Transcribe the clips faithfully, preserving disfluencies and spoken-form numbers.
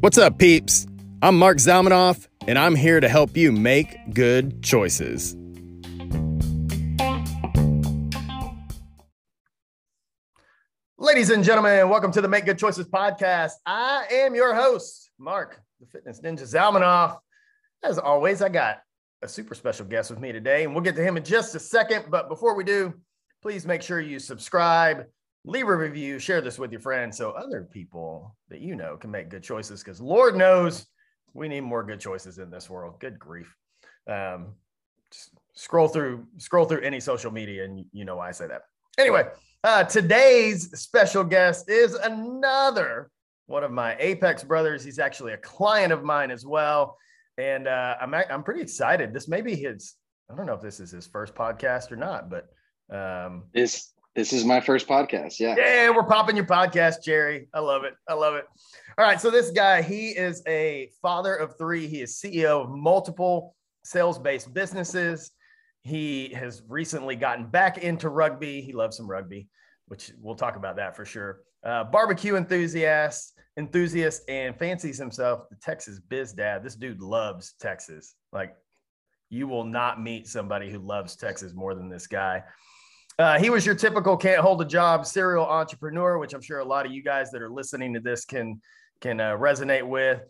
What's up, peeps? I'm Mark Zalmanoff, and I'm here to help you make good choices. Ladies and gentlemen, welcome to the Make Good Choices podcast. I am your host, Mark, the Fitness Ninja Zalmanoff. As always, I got a super special guest with me today, and we'll get to him in just a second. But before we do, please make sure you subscribe, leave a review, share this with your friends so other people that you know can make good choices, because Lord knows we need more good choices in this world. Good grief. Um, just scroll through, scroll through any social media and you know why I say that. Anyway, uh, today's special guest is another one of my Apex brothers. He's actually a client of mine as well. And uh, I'm, I'm pretty excited. This may be his, I don't know if this is his first podcast or not, but um, this This is my first podcast. Yeah. Yeah. We're popping your podcast, Jerry. I love it. I love it. All right. So this guy, he is a father of three. He is C E O of multiple sales-based businesses. He has recently gotten back into rugby. He loves some rugby, which we'll talk about that for sure. Uh, barbecue enthusiast, enthusiast, and fancies himself the Texas biz dad. This dude loves Texas. Like, you will not meet somebody who loves Texas more than this guy. Uh, he was your typical can't hold a job serial entrepreneur, which I'm sure a lot of you guys that are listening to this can can uh, resonate with.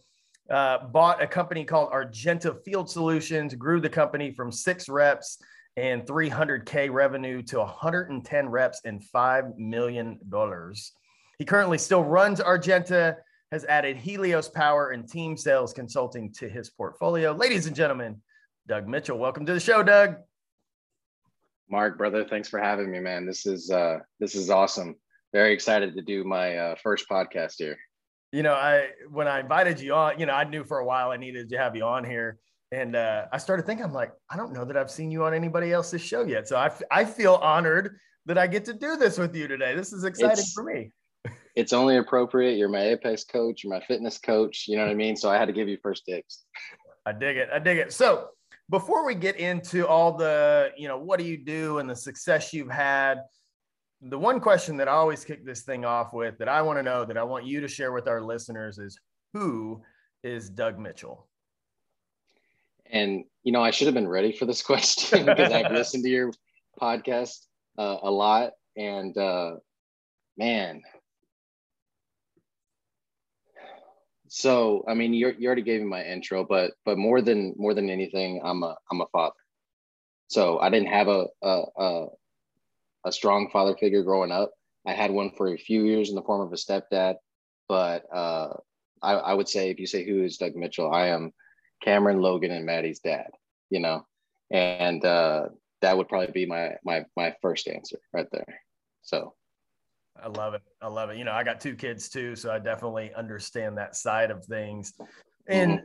Uh, bought a company called Argenta Field Solutions, grew the company from six reps and three hundred K revenue to one hundred ten reps and five million dollars. He currently still runs Argenta, has added Helios Power and Team Sales Consulting to his portfolio. Ladies and gentlemen, Doug Mitchell. Welcome to the show, Doug. Mark, brother, thanks for having me, man. This is uh, this is awesome. Very excited to do my uh, first podcast here. You know, I when I invited you on, you know, I knew for a while I needed to have you on here, and uh, I started thinking, I'm like, I don't know that I've seen you on anybody else's show yet. So I, f- I feel honored that I get to do this with you today. This is exciting it's, for me. It's only appropriate. You're my Apex coach. You're my fitness coach. You know what I mean? So I had to give you first dibs. I dig it. I dig it. So, before we get into all the, you know, what do you do and the success you've had, the one question that I always kick this thing off with that I want to know, that I want you to share with our listeners, is who is Doug Mitchell? And, you know, I should have been ready for this question because I've listened to your podcast uh, a lot. And uh, man, so, I mean, you you already gave me my intro, but but more than more than anything, I'm a I'm a father. So I didn't have a a a, a strong father figure growing up. I had one for a few years in the form of a stepdad, but uh, I, I would say, if you say who is Doug Mitchell, I am Cameron, Logan, and Maddie's dad. You know, and uh, that would probably be my my my first answer right there. So. I love it. I love it. You know, I got two kids too, so I definitely understand that side of things. And mm-hmm.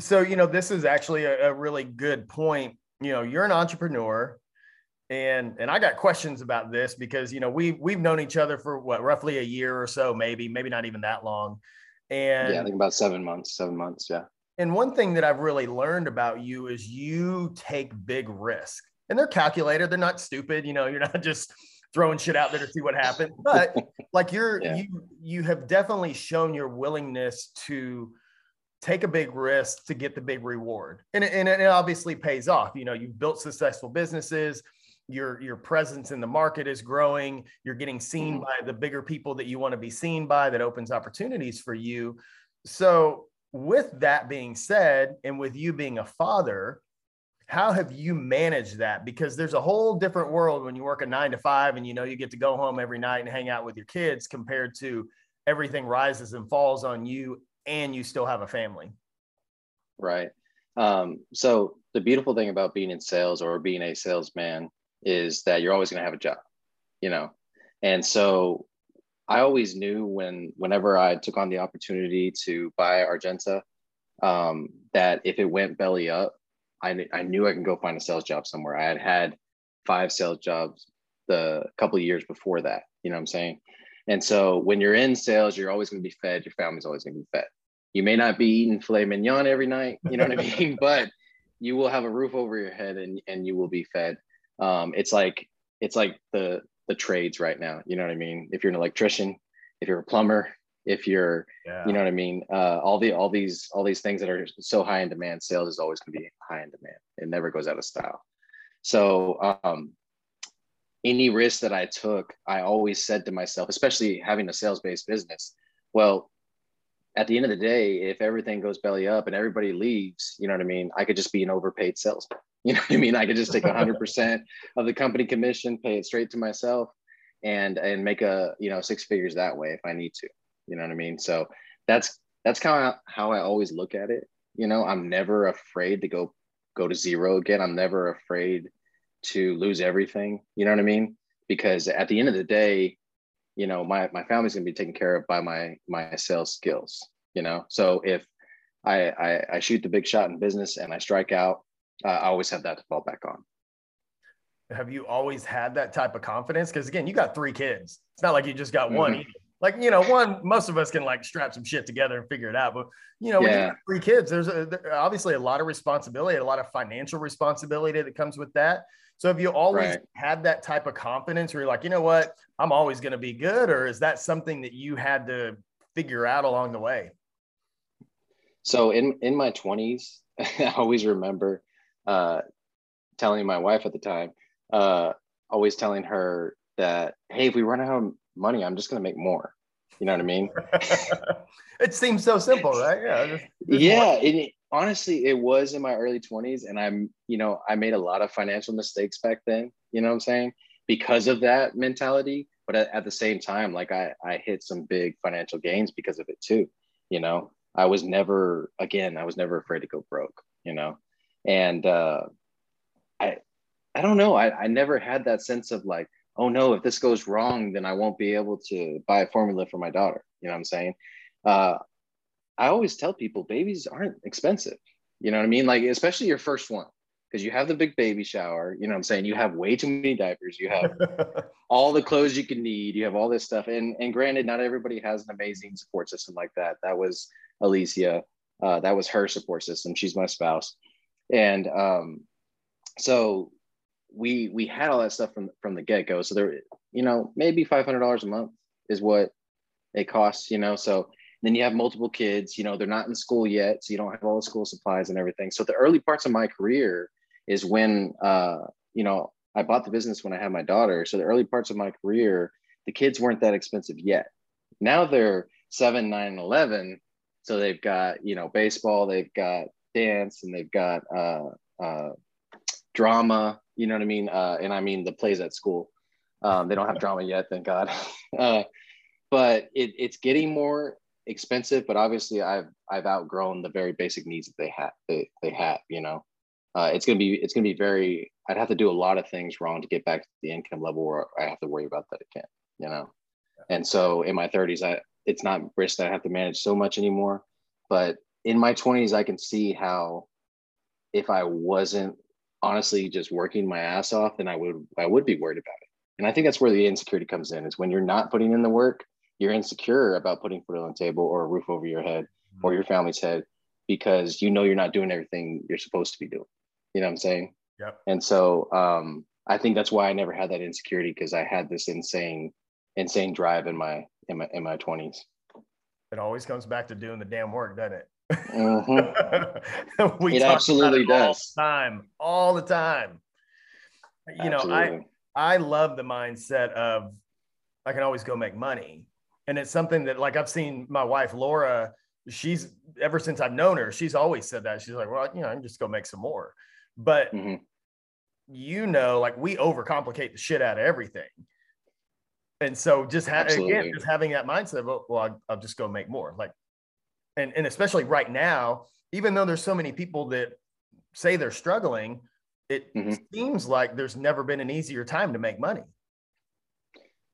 so, you know, this is actually a, a really good point. You know, you're an entrepreneur, and and I got questions about this because, you know, we we've known each other for what, roughly a year or so, maybe, maybe not even that long. And yeah, I think about seven months, seven months. Yeah. And one thing that I've really learned about you is you take big risks, and they're calculated. They're not stupid. You know, you're not just throwing shit out there to see what happens, but like you're, yeah. you, you have definitely shown your willingness to take a big risk to get the big reward. And, and, and it obviously pays off. You know, you've built successful businesses, your, your presence in the market is growing, you're getting seen mm-hmm. by the bigger people that you want to be seen by. That opens opportunities for you. So with that being said, and with you being a father, how have you managed that? Because there's a whole different world when you work a nine to five and, you know, you get to go home every night and hang out with your kids compared to everything rises and falls on you and you still have a family. Right. Um, so the beautiful thing about being in sales or being a salesman is that you're always going to have a job, you know? And so I always knew when, whenever I took on the opportunity to buy Argenta, um, that if it went belly up, I, I knew I could go find a sales job somewhere. I had had five sales jobs the couple of years before that, you know what I'm saying? And so when you're in sales, you're always going to be fed. Your family's always going to be fed. You may not be eating filet mignon every night, you know what I mean? But you will have a roof over your head and, and you will be fed. Um, it's like, it's like the, the trades right now. You know what I mean? If you're an electrician, if you're a plumber, if you're, yeah. you know what I mean? Uh, all the, all these, all these things that are so high in demand, sales is always gonna be high in demand. It never goes out of style. So um, any risk that I took, I always said to myself, especially having a sales-based business, well, at the end of the day, if everything goes belly up and everybody leaves, you know what I mean? I could just be an overpaid salesman. You know what I mean? I could just take one hundred percent of the company commission, pay it straight to myself, and and make a, you know, six figures that way if I need to. You know what I mean? So that's that's kind of how I always look at it. You know, I'm never afraid to go go to zero again. I'm never afraid to lose everything. You know what I mean? Because at the end of the day, you know, my, my family's gonna be taken care of by my, my sales skills, you know? So if I, I, I shoot the big shot in business and I strike out, uh, I always have that to fall back on. Have you always had that type of confidence? Cause again, you got three kids. It's not like you just got mm-hmm. one either. Like, you know, one, most of us can like strap some shit together and figure it out, but you know, when yeah. you got three kids, there's a, there obviously a lot of responsibility, a lot of financial responsibility that comes with that. So have you always right. had that type of confidence where you're like, you know what, I'm always going to be good? Or is that something that you had to figure out along the way? So in, in my twenties, I always remember uh, telling my wife at the time, uh, always telling her that, hey, if we run out of money, I'm just going to make more. You know what I mean? It seems so simple, right? Yeah. Just, just yeah. It, honestly, it was in my early twenties. And I'm, you know, I made a lot of financial mistakes back then, you know what I'm saying? Because of that mentality. But at, at the same time, like I, I hit some big financial gains because of it too. You know, I was never, again, I was never afraid to go broke, you know? And uh, I, I don't know. I, I never had that sense of like, oh no, if this goes wrong, then I won't be able to buy a formula for my daughter. You know what I'm saying? Uh, I always tell people babies aren't expensive. You know what I mean? Like, especially your first one, because you have the big baby shower, you know what I'm saying? You have way too many diapers. You have all the clothes you can need. You have all this stuff. And, and granted, not everybody has an amazing support system like that. That was Alicia. Uh, that was her support system. She's my spouse. And um, so we, we had all that stuff from, from the get go. So there, you know, maybe five hundred dollars a month is what it costs, you know? So then you have multiple kids, you know, they're not in school yet. So you don't have all the school supplies and everything. So the early parts of my career is when, uh, you know, I bought the business when I had my daughter. So the early parts of my career, the kids weren't that expensive yet. Now they're seven, nine, eleven. So they've got, you know, baseball, they've got dance, and they've got uh, uh, drama, you know what I mean? Uh, and I mean the plays at school. Um, they don't have drama yet, thank God. uh, but it, it's getting more expensive, but obviously I've I've outgrown the very basic needs that they have. They they have, you know, uh, it's gonna be it's gonna be very. I'd have to do a lot of things wrong to get back to the income level where I have to worry about that again, you know. And so in my thirties, I it's not risk that I have to manage so much anymore. But in my twenties, I can see how if I wasn't honestly just working my ass off, then I would I would be worried about it. And I think that's where the insecurity comes in. Is when you're not putting in the work, you're insecure about putting food on the table or a roof over your head or your family's head, because you know you're not doing everything you're supposed to be doing. You know what I'm saying? Yep. And so um, I think that's why I never had that insecurity, because I had this insane, insane drive in my in my in my twenties. It always comes back to doing the damn work, doesn't it? Mm-hmm. we it absolutely it does. All the time, all the time. You absolutely. know, I I love the mindset of I can always go make money. And it's something that, like, I've seen my wife, Laura, she's, ever since I've known her, she's always said that. She's like, well, you know, I'm just going to make some more. But, mm-hmm. you know, like, we overcomplicate the shit out of everything. And so just, ha- again, just having that mindset of, well, I'll, I'll just go make more. Like, and, and especially right now, even though there's so many people that say they're struggling, it mm-hmm. seems like there's never been an easier time to make money.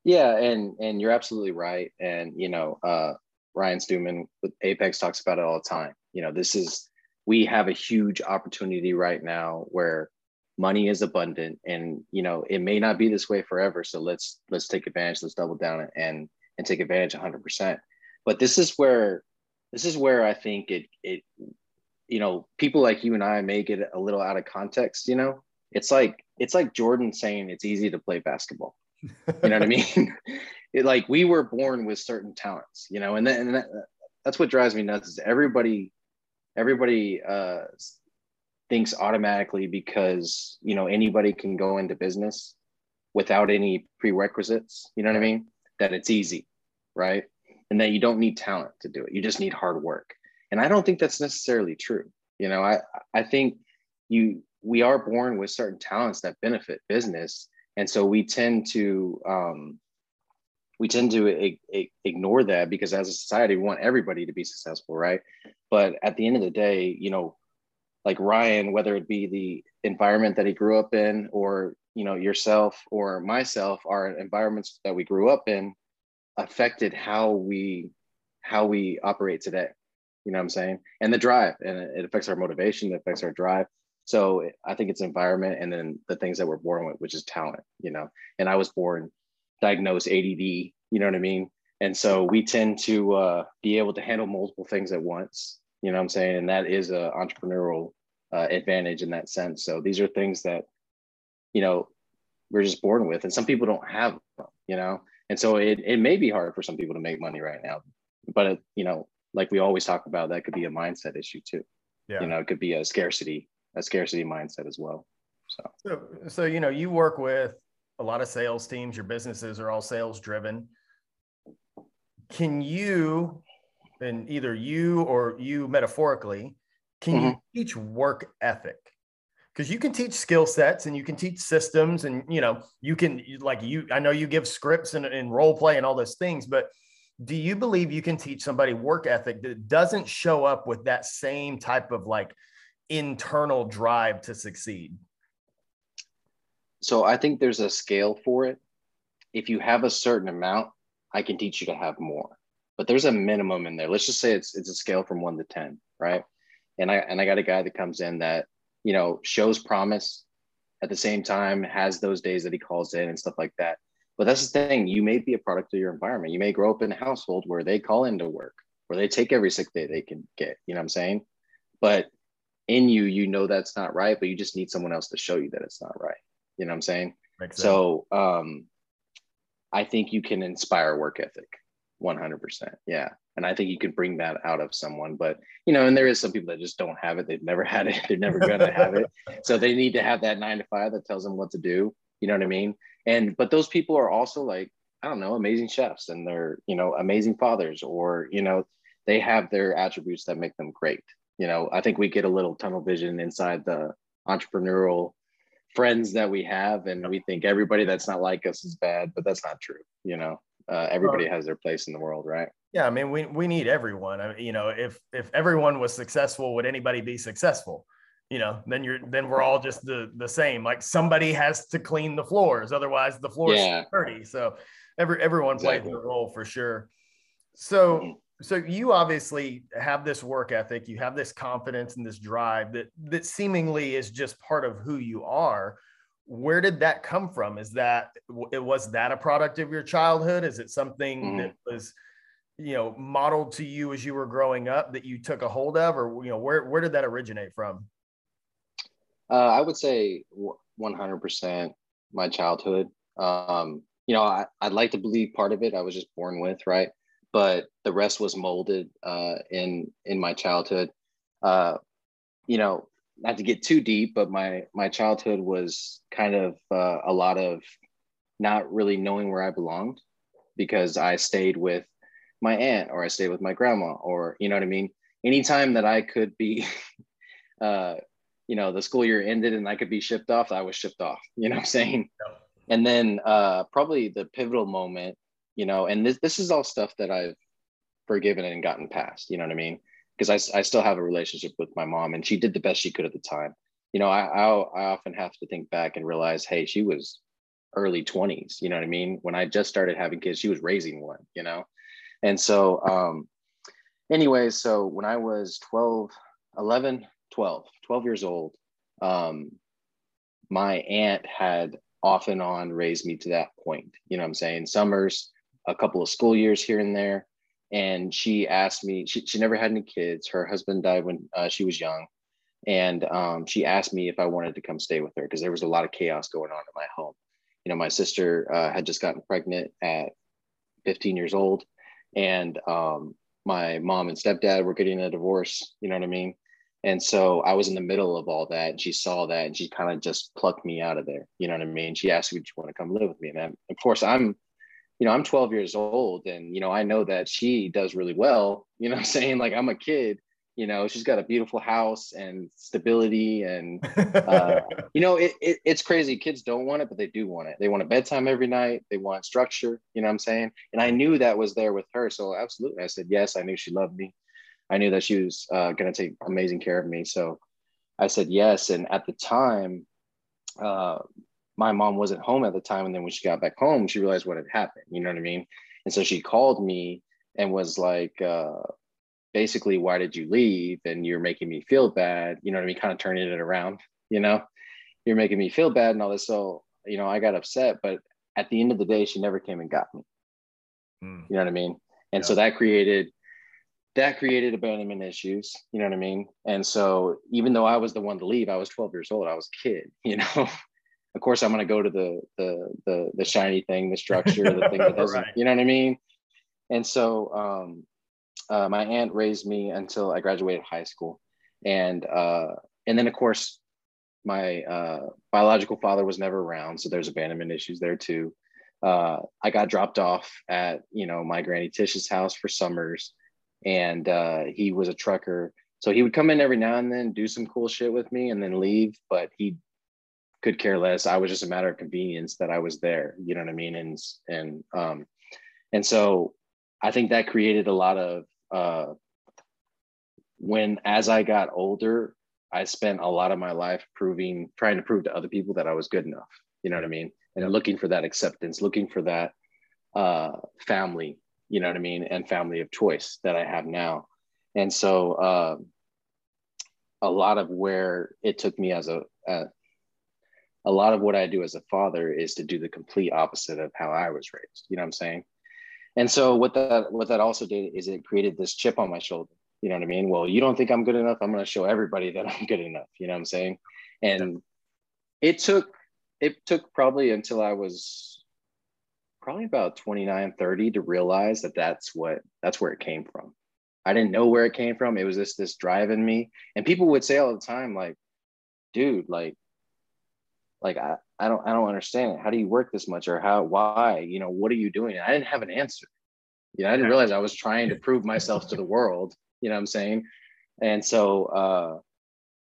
Yeah, and and you're absolutely right. And, you know, uh, Ryan Stuman with Apex talks about it all the time. You know, this is, we have a huge opportunity right now where money is abundant, and, you know, it may not be this way forever. So let's, let's take advantage, let's double down and, and take advantage one hundred percent. But this is where, this is where I think it, it, you know, people like you and I may get a little out of context, you know, it's like, it's like Jordan saying it's easy to play basketball. You know what I mean? It, like, we were born with certain talents, you know, and, that, and that, that's what drives me nuts, is everybody, everybody uh, thinks automatically because, you know, anybody can go into business without any prerequisites, you know what I mean? That it's easy, right? And that you don't need talent to do it. You just need hard work. And I don't think that's necessarily true. You know, I, I think you, we are born with certain talents that benefit business. And so we tend to, um, we tend to ig- ig- ignore that, because as a society, we want everybody to be successful, right? But at the end of the day, you know, like Ryan, whether it be the environment that he grew up in, or, you know, yourself or myself, our environments that we grew up in affected how we, how we operate today. You know what I'm saying? And the drive, and it affects our motivation, it affects our drive. So I think it's environment, and then the things that we're born with, which is talent, you know. And I was born diagnosed A D D, you know what I mean? And so we tend to uh, be able to handle multiple things at once, you know what I'm saying? And that is an entrepreneurial uh, advantage in that sense. So these are things that, you know, we're just born with, and some people don't have them, you know? And so it, it may be hard for some people to make money right now, but, it, you know, like we always talk about, that could be a mindset issue too. Yeah. You know, it could be a scarcity, a scarcity mindset as well. So. so, so, you know, you work with a lot of sales teams, your businesses are all sales driven. Can you, and either you or you metaphorically, can mm-hmm. you teach work ethic? Because you can teach skill sets, and you can teach systems, and, you know, you can, like you, I know you give scripts and, and role play and all those things, but do you believe you can teach somebody work ethic that doesn't show up with that same type of like internal drive to succeed? So I think there's a scale for it. If you have a certain amount, I can teach you to have more, but there's a minimum in there. Let's just say it's it's a scale from one to ten, right? And I and I got a guy that comes in that, you know, shows promise at the same time, has those days that he calls in and stuff like that. But that's the thing, you may be a product of your environment. You may grow up in a household where they call into work, where they take every sick day they can get, you know what I'm saying? But in you, you know that's not right, but you just need someone else to show you that it's not right. You know what I'm saying? Makes sense. So um, I think you can inspire work ethic, one hundred percent. Yeah. And I think you can bring that out of someone, but, you know, and there is some people that just don't have it. They've never had it. They're never going to have it. So they need to have that nine to five that tells them what to do. You know what I mean? And, but those people are also like, I don't know, amazing chefs, and they're, you know, amazing fathers, or, you know, they have their attributes that make them great. You know, I think we get a little tunnel vision inside the entrepreneurial friends that we have. And we think everybody that's not like us is bad, but that's not true. You know, uh, everybody has their place in the world, right? Yeah. I mean, we, we need everyone. I mean, you know, if, if everyone was successful, would anybody be successful? You know, then you're, then we're all just the the same. Like somebody has to clean the floors, otherwise the floor is yeah. dirty. So every everyone exactly. plays their role for sure. So so you obviously have this work ethic, you have this confidence and this drive that that seemingly is just part of who you are. Where did that come from? Is that it was that a product of your childhood? Is it something mm-hmm. that was, you know, modeled to you as you were growing up that you took a hold of, or, you know, where where did that originate from? Uh, I would say one hundred percent my childhood. Um, you know, I, I'd like to believe part of it I was just born with, right? But the rest was molded uh, in in my childhood. Uh, you know, not to get too deep, but my my childhood was kind of uh, a lot of not really knowing where I belonged, because I stayed with my aunt, or I stayed with my grandma, or, you know what I mean? Anytime that I could be... uh, you know, the school year ended and I could be shipped off, I was shipped off, you know what I'm saying? And then uh, probably the pivotal moment, you know, and this this is all stuff that I've forgiven and gotten past, you know what I mean? Because I, I still have a relationship with my mom, and she did the best she could at the time. You know, I, I, I often have to think back and realize, hey, she was early twenties, you know what I mean? When I just started having kids, she was raising one, you know? And so um, anyway, so when I was twelve, eleven, twelve, twelve years old, um, my aunt had off and on raised me to that point. You know what I'm saying? Summers, a couple of school years here and there. And she asked me, she, she never had any kids. Her husband died when uh, she was young. And um, she asked me if I wanted to come stay with her, because there was a lot of chaos going on in my home. you know, my sister uh, had just gotten pregnant at fifteen years old, and um, my mom and stepdad were getting a divorce, you know what I mean? And so I was in the middle of all that, and she saw that, and she kind of just plucked me out of there. You know what I mean? She asked me, "Would you want to come live with me?" And I'm, of course, I'm, you know, I'm twelve years old, and, you know, I know that she does really well. You know what I'm saying? Like, I'm a kid, you know, she's got a beautiful house and stability, and, uh, you know, it, it, it's crazy. Kids don't want it, but they do want it. They want a bedtime every night. They want structure. You know what I'm saying? And I knew that was there with her. So absolutely, I said yes. I knew she loved me. I knew that she was uh, going to take amazing care of me. So I said yes. And at the time, uh, my mom wasn't home at the time. And then when she got back home, she realized what had happened. You know what I mean? And so she called me and was like, uh, basically, why did you leave? And you're making me feel bad. You know what I mean? Kind of turning it around, you know, you're making me feel bad and all this. So, you know, I got upset, but at the end of the day, she never came and got me. Mm. You know what I mean? And yeah. so that created That created abandonment issues, you know what I mean? And so even though I was the one to leave, I was twelve years old, I was a kid, you know? Of course, I'm gonna go to the the the, the shiny thing, the structure, the thing that doesn't, right. You know what I mean? And so um, uh, my aunt raised me until I graduated high school. And, uh, and then of course, my uh, biological father was never around. So there's abandonment issues there too. Uh, I got dropped off at, you know, my Granny Tish's house for summers. And uh, he was a trucker. So he would come in every now and then, do some cool shit with me and then leave, but he could care less. I was just a matter of convenience that I was there, you know what I mean? And and um, and so I think that created a lot of, uh, when, as I got older, I spent a lot of my life proving, trying to prove to other people that I was good enough, you know what I mean? And looking for that acceptance, looking for that uh, family, you know what I mean? And family of choice that I have now. And so uh, a lot of where it took me as a, uh, a lot of what I do as a father is to do the complete opposite of how I was raised, you know what I'm saying? And so what that, what that also did is it created this chip on my shoulder. You know what I mean? Well, you don't think I'm good enough. I'm going to show everybody that I'm good enough. You know what I'm saying? And yeah. it took, it took probably until I was probably about twenty-nine, thirty to realize that that's what, that's where it came from. I didn't know where it came from. It was this, this drive in me. And people would say all the time, like, dude, like, like, I, I don't, I don't understand it. How do you work this much? Or how, why, you know, what are you doing? And I didn't have an answer. You know, I didn't realize I was trying to prove myself to the world, you know what I'm saying? And so uh,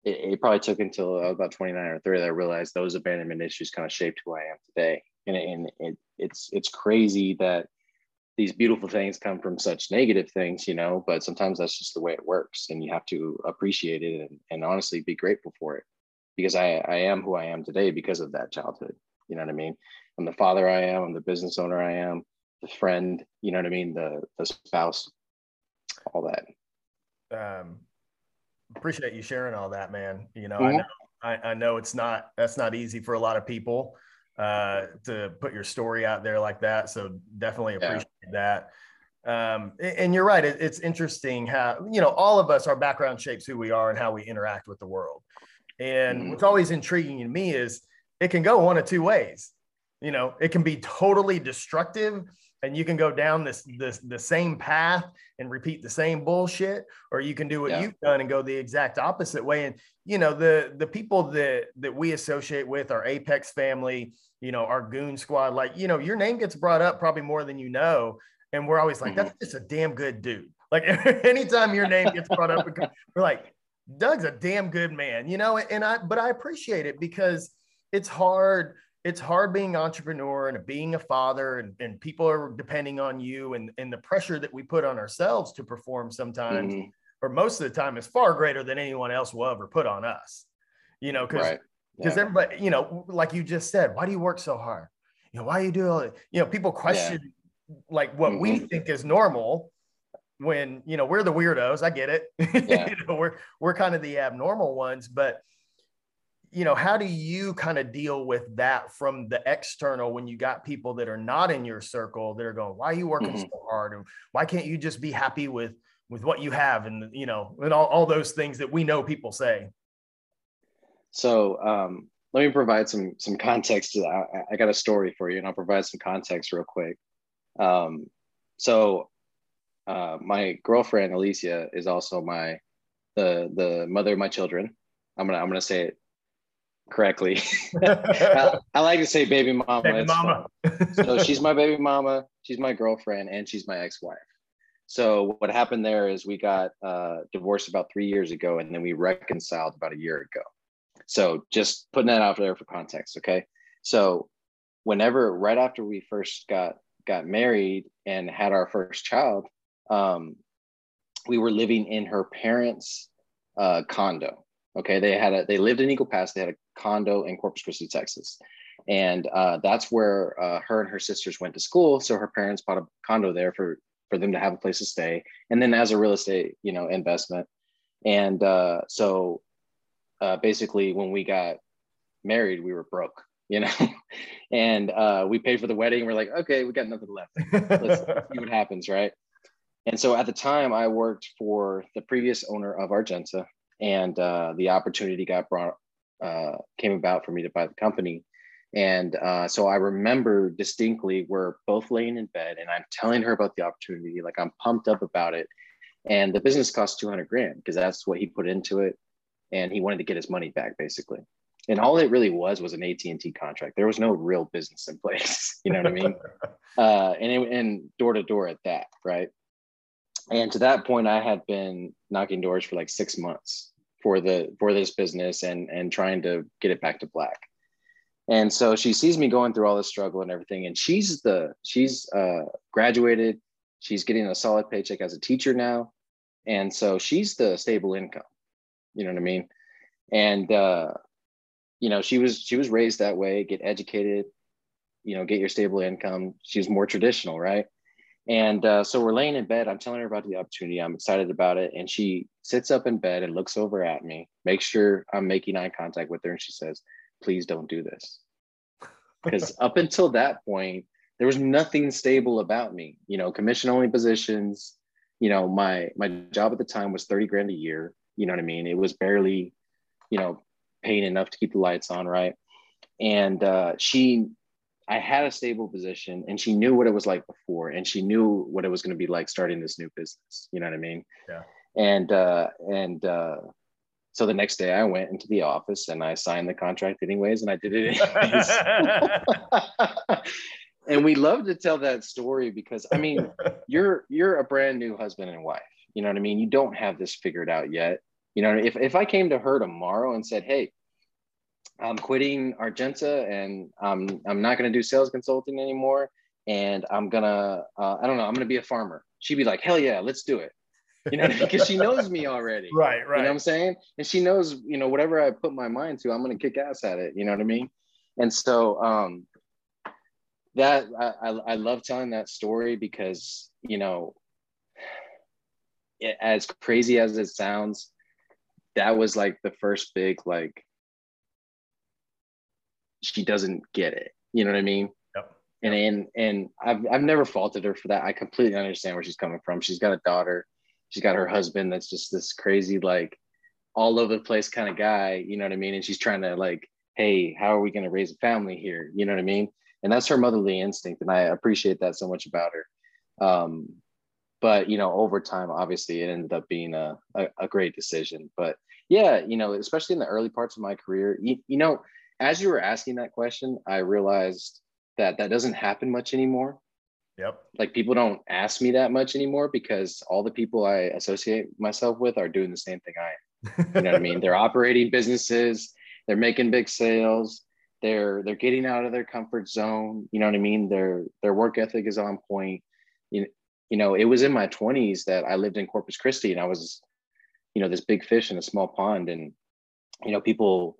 it, it probably took until about twenty-nine or thirty that I realized those abandonment issues kind of shaped who I am today. And, and it, it's it's crazy that these beautiful things come from such negative things, you know, but sometimes that's just the way it works, and you have to appreciate it and, and honestly be grateful for it, because I, I am who I am today because of that childhood. You know what I mean? I'm the father I am, I'm the business owner I am, the friend, you know what I mean? The, the spouse, all that. Um, appreciate you sharing all that, man. You know, mm-hmm. I know, I, I know it's not, that's not easy for a lot of people. Uh, to put your story out there like that. So definitely appreciate yeah. that. Um, and, and you're right. It, it's interesting how, you know, all of us, our background shapes who we are and how we interact with the world. And mm-hmm. what's always intriguing to me is it can go one of two ways. You know, it can be totally destructive and you can go down this, this, the same path and repeat the same bullshit, or you can do what yeah. you've done and go the exact opposite way. And, you know, the, the people that, that we associate with, our Apex family, you know, our goon squad, like, you know, your name gets brought up probably more than you know. And we're always like, mm-hmm. that's just a damn good dude. Like anytime your name gets brought up, we're like, Doug's a damn good man, you know? And I, but I appreciate it because it's hard. It's hard being an entrepreneur and being a father, and, and people are depending on you, and, and the pressure that we put on ourselves to perform sometimes, mm-hmm. or most of the time, is far greater than anyone else will ever put on us, you know, because right. yeah. everybody, you know, like you just said, why do you work so hard? You know, why do you do all that? You know, people question yeah. like what mm-hmm. we think is normal when, you know, we're the weirdos. I get it. Yeah. You know, we're, we're kind of the abnormal ones, but you know, how do you kind of deal with that from the external when you got people that are not in your circle that are going, why are you working mm-hmm. so hard? And why can't you just be happy with, with what you have? And, you know, and all, all those things that we know people say. So um, let me provide some some context to that. I, I got a story for you, and I'll provide some context real quick. Um, so uh, my girlfriend Alicia is also my the the mother of my children. I'm gonna I'm gonna say it correctly. I, I like to say baby mama. Baby mama. So she's my baby mama. She's my girlfriend, and she's my ex-wife. So what happened there is we got uh, divorced about three years ago, and then we reconciled about a year ago. So just putting that out there for context, okay? So whenever, right after we first got got married and had our first child, um, we were living in her parents' uh, condo, okay? They had a, they lived in Eagle Pass. They had a condo in Corpus Christi, Texas. And uh, that's where uh, her and her sisters went to school. So her parents bought a condo there for for them to have a place to stay, and then as a real estate, you know, investment. And uh, so uh, basically, when we got married, we were broke, you know, and uh, we paid for the wedding. We're like, okay, we got nothing left. Let's see what happens, right? And so at the time, I worked for the previous owner of Argenta, and uh, the opportunity got brought uh, came about for me to buy the company. And uh, so I remember distinctly, we're both laying in bed and I'm telling her about the opportunity, like I'm pumped up about it. And the business cost two hundred grand because that's what he put into it. And he wanted to get his money back basically. And all it really was, was an A T and T contract. There was no real business in place, you know what I mean? uh, and, it, and door to door at that, right? And to that point, I had been knocking doors for like six months for the for this business and, and trying to get it back to black. And so she sees me going through all this struggle and everything. And she's the, she's uh, graduated. She's getting a solid paycheck as a teacher now. And so she's the stable income, you know what I mean? And, uh, you know, she was, she was raised that way, get educated, you know, get your stable income. She was more traditional, right? And uh, so we're laying in bed. I'm telling her about the opportunity. I'm excited about it. And she sits up in bed and looks over at me, makes sure I'm making eye contact with her. And she says, please don't do this. Because up until that point, there was nothing stable about me, you know, commission only positions, you know, my, my job at the time was thirty grand a year. You know what I mean? It was barely, you know, paying enough to keep the lights on. Right. And uh, she, I had a stable position and she knew what it was like before. And she knew what it was going to be like starting this new business. You know what I mean? Yeah. And, uh, and, uh, so the next day I went into the office and I signed the contract anyways, and I did it anyways. And we love to tell that story because, I mean, you're you're a brand new husband and wife. You know what I mean? You don't have this figured out yet. You know, if, if I came to her tomorrow and said, hey, I'm quitting Argenta and I'm, I'm not going to do sales consulting anymore, and I'm going to, uh, I don't know, I'm going to be a farmer. She'd be like, hell yeah, let's do it. You know, because she knows me already. Right, right. You know what I'm saying? And she knows, you know, whatever I put my mind to, I'm going to kick ass at it. You know what I mean? And so um, that I, I love telling that story because, you know, it, as crazy as it sounds, that was like the first big, like, she doesn't get it. You know what I mean? Yep. And, and, and I've, I've never faulted her for that. I completely understand where she's coming from. She's got a daughter. She's got her husband that's just this crazy, like, all over the place kind of guy, you know what I mean? And she's trying to, like, hey, how are we going to raise a family here? You know what I mean? And that's her motherly instinct. And I appreciate that so much about her. Um, but, you know, over time, obviously, it ended up being a, a, a great decision. But, yeah, you know, especially in the early parts of my career, you, you know, as you were asking that question, I realized that that doesn't happen much anymore. Yep. Like, people don't ask me that much anymore because all the people I associate myself with are doing the same thing I am. You know what I mean? They're operating businesses, they're making big sales, they're they're getting out of their comfort zone. You know what I mean? Their their work ethic is on point. You, you know, it was in my twenties that I lived in Corpus Christi, and I was, you know, this big fish in a small pond, and you know, people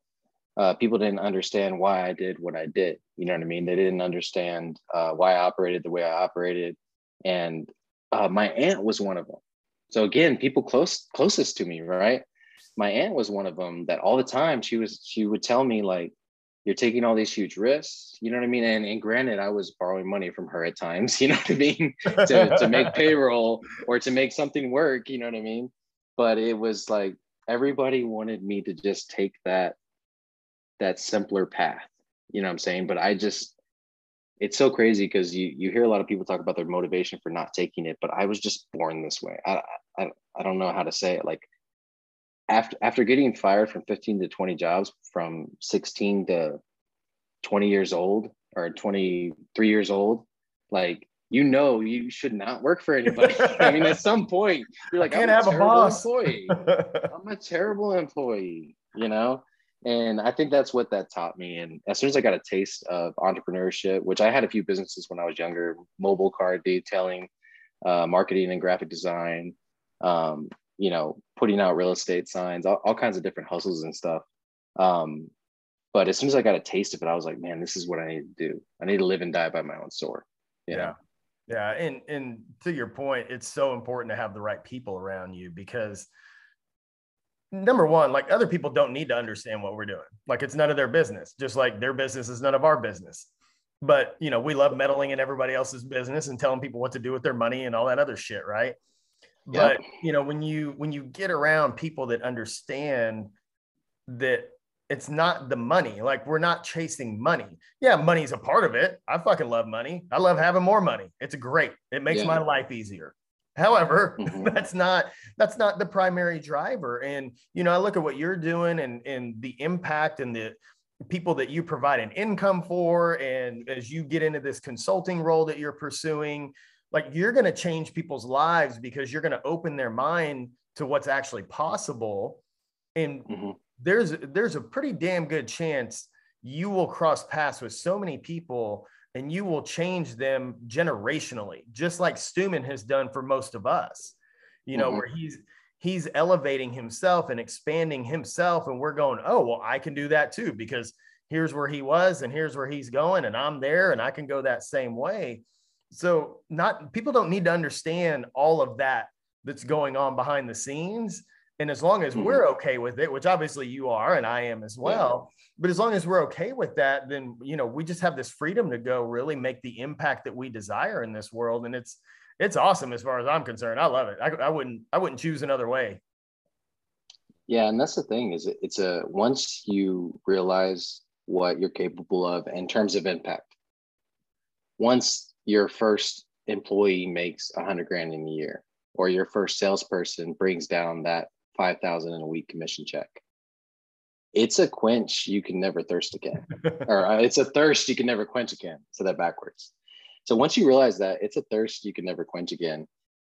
Uh, people didn't understand why I did what I did. You know what I mean? They didn't understand uh, why I operated the way I operated. And uh, my aunt was one of them. So again, people close closest to me, right? My aunt was one of them that all the time she was, she would tell me, like, you're taking all these huge risks. You know what I mean? And, and granted, I was borrowing money from her at times, you know what I mean? to, to make payroll or to make something work, you know what I mean? But it was like, everybody wanted me to just take that that simpler path. You know what I'm saying? But I just, it's so crazy because you you hear a lot of people talk about their motivation for not taking it, but I was just born this way. I I, I don't know how to say it. Like after after getting fired from fifteen to twenty jobs, from sixteen to twenty years old or twenty-three years old, like, you know, you should not work for anybody. I mean, at some point you're like, I can't I'm have a, a boss. Employee. I'm a terrible employee, you know? And I think that's what that taught me. And as soon as I got a taste of entrepreneurship, which I had a few businesses when I was younger, mobile card detailing, uh, marketing and graphic design, um, you know, putting out real estate signs, all, all kinds of different hustles and stuff. Um, but as soon as I got a taste of it, I was like, man, this is what I need to do. I need to live and die by my own sword. You yeah. know? Yeah. And, and to your point, it's so important to have the right people around you, because number one, like, other people don't need to understand what we're doing. Like, it's none of their business, just like their business is none of our business. But, you know, we love meddling in everybody else's business and telling people what to do with their money and all that other shit. Right. Yep. But, you know, when you, when you get around people that understand that it's not the money, like, we're not chasing money. Yeah. Money's a part of it. I fucking love money. I love having more money. It's great. It makes yeah. my life easier. However, mm-hmm. that's not, that's not the primary driver. And, you know, I look at what you're doing and, and the impact and the people that you provide an income for. And as you get into this consulting role that you're pursuing, like, you're going to change people's lives because you're going to open their mind to what's actually possible. And mm-hmm. there's, there's a pretty damn good chance you will cross paths with so many people and you will change them generationally, just like Stuman has done for most of us, you know, mm-hmm. where he's, he's elevating himself and expanding himself. And we're going, oh, well, I can do that too, because here's where he was and here's where he's going, and I'm there and I can go that same way. So not, people don't need to understand all of that that's going on behind the scenes. And as long as mm-hmm. we're okay with it, which obviously you are, and I am as well, yeah. but as long as we're okay with that, then, you know, we just have this freedom to go really make the impact that we desire in this world. And it's, it's awesome. As far as I'm concerned, I love it. I, I wouldn't, I wouldn't choose another way. Yeah. And that's the thing, is it, it's a, once you realize what you're capable of in terms of impact, once your first employee makes a hundred grand in a year, or your first salesperson brings down that five thousand in a week commission check, it's a quench you can never thirst again, or it's a thirst you can never quench again. So that backwards. So once you realize that it's a thirst you can never quench again,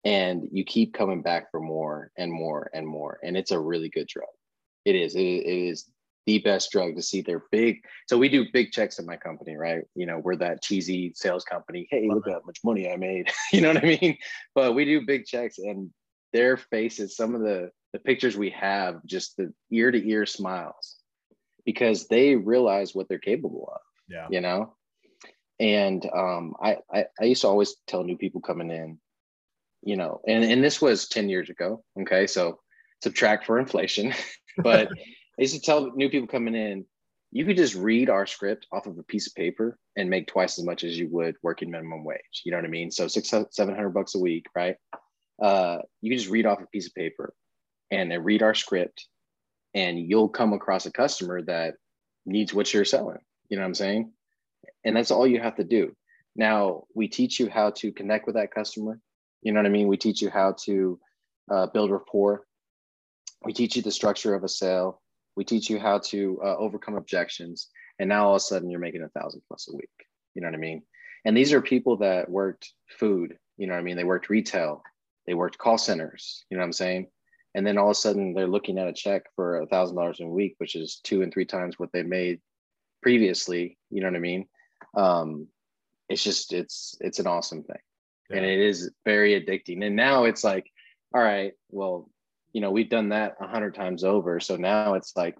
and you keep coming back for more and more and more, and it's a really good drug. It is. It is the best drug to see their big. So we do big checks at my company, right? You know, we're that cheesy sales company. Hey, look how much money I made. You know what I mean? But we do big checks, and their faces, some of the the pictures we have, just the ear to ear smiles, because they realize what they're capable of, yeah. you know? And um, I, I, I used to always tell new people coming in, you know, and, and this was ten years ago. Okay. So subtract for inflation, but I used to tell new people coming in, you could just read our script off of a piece of paper and make twice as much as you would working minimum wage. You know what I mean? So six, seven hundred bucks a week, right? Uh, you can just read off a piece of paper and they read our script, and you'll come across a customer that needs what you're selling. You know what I'm saying? And that's all you have to do. Now, we teach you how to connect with that customer. You know what I mean? We teach you how to uh, build rapport. We teach you the structure of a sale. We teach you how to uh, overcome objections. And now all of a sudden you're making a thousand plus a week. You know what I mean? And these are people that worked food. You know what I mean? They worked retail. They worked call centers. You know what I'm saying? And then all of a sudden they're looking at a check for a thousand dollars a week, which is two and three times what they made previously. You know what I mean? Um, it's just, it's, it's an awesome thing. Yeah. And it is very addicting. And now it's like, all right, well, you know, we've done that a hundred times over. So now it's like,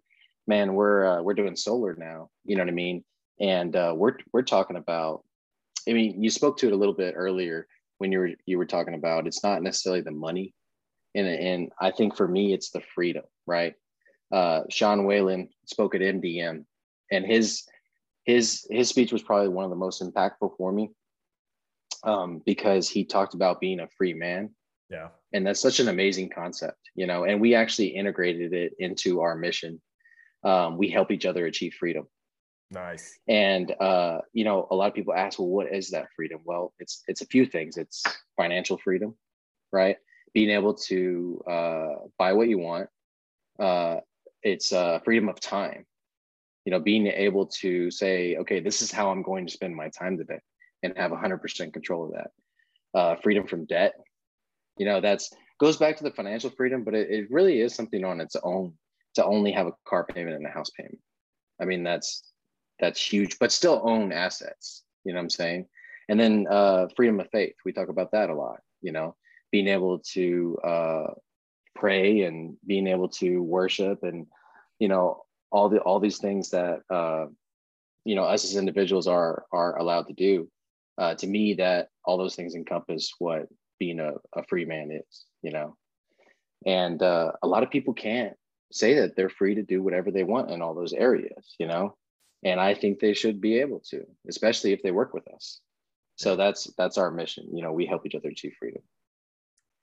man, we're, uh, we're doing solar now. You know what I mean? And uh, we're, we're talking about, I mean, you spoke to it a little bit earlier when you were, you were talking about, it's not necessarily the money. And, and I think for me, it's the freedom, right? Uh, Sean Whalen spoke at M D M, and his his his speech was probably one of the most impactful for me, um, because he talked about being a free man. Yeah, and that's such an amazing concept, you know. And we actually integrated it into our mission, um, we help each other achieve freedom. Nice. And, uh, you know, a lot of people ask, well, what is that freedom? Well, it's, it's a few things. It's financial freedom, right? Being able to uh, buy what you want. Uh, it's uh, freedom of time. You know, being able to say, okay, this is how I'm going to spend my time today and have one hundred percent control of that. Uh, freedom from debt. You know, that's goes back to the financial freedom, but it, it really is something on its own to only have a car payment and a house payment. I mean, that's, that's huge, but still own assets, you know what I'm saying? And then uh, freedom of faith, we talk about that a lot, you know, being able to uh, pray and being able to worship and, you know, all the, all these things that, uh, you know, us as individuals are, are allowed to do. Uh, to me, that all those things encompass what being a, a free man is, you know? And uh, a lot of people can't say that they're free to do whatever they want in all those areas, you know? And I think they should be able to, especially if they work with us. So that's, that's our mission. You know, we help each other achieve freedom.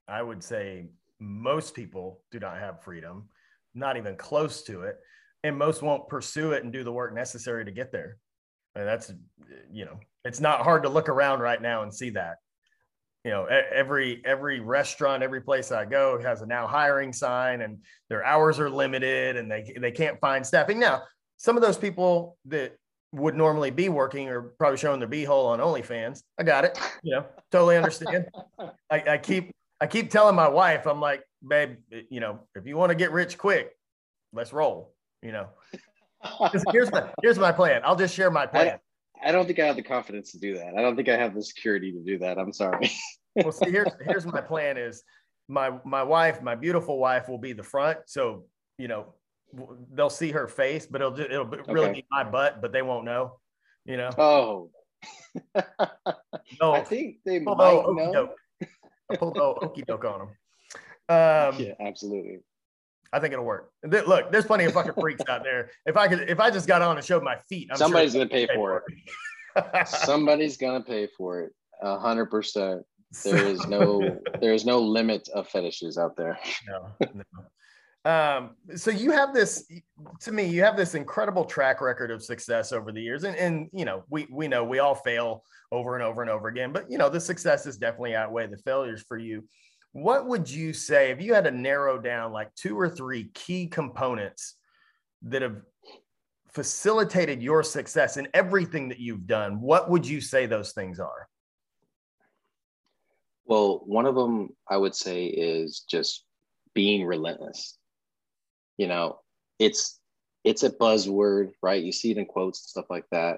I would say most people do not have freedom, not even close to it. And most won't pursue it and do the work necessary to get there. And that's, you know, it's not hard to look around right now and see that, you know, every, every restaurant, every place I go has a now hiring sign and their hours are limited and they, they can't find staffing. Now, some of those people that would normally be working are probably showing their beehole on OnlyFans. I got it. You know, totally understand. I, I keep, I keep telling my wife, I'm like, babe, you know, if you want to get rich quick, let's roll, you know. Here's my, here's my plan. I'll just share my plan. I, I don't think I have the confidence to do that. I don't think I have the security to do that. I'm sorry. Well, see, here's, here's my plan is my, my wife, my beautiful wife will be the front. So, you know, they'll see her face, but it'll it'll really okay. be my butt, but they won't know, you know. Oh, no, I think they might know. I pulled old okie doke on them. Um, yeah, absolutely. I think it'll work. Look, there's plenty of fucking freaks out there. If I could, if I just got on and showed my feet, I'm somebody's sure gonna pay, pay for it. it. Somebody's gonna pay for it. A hundred percent. There is no, there is no limit of fetishes out there. No, no. Um, so you have this, to me, you have this incredible track record of success over the years. And, and, you know, we, we know we all fail over and over and over again, but you know, the successes definitely outweigh the failures for you. What would you say, if you had to narrow down like two or three key components that have facilitated your success in everything that you've done, what would you say those things are? Well, one of them I would say is just being relentless. You know, it's, it's a buzzword, right? You see it in quotes and stuff like that.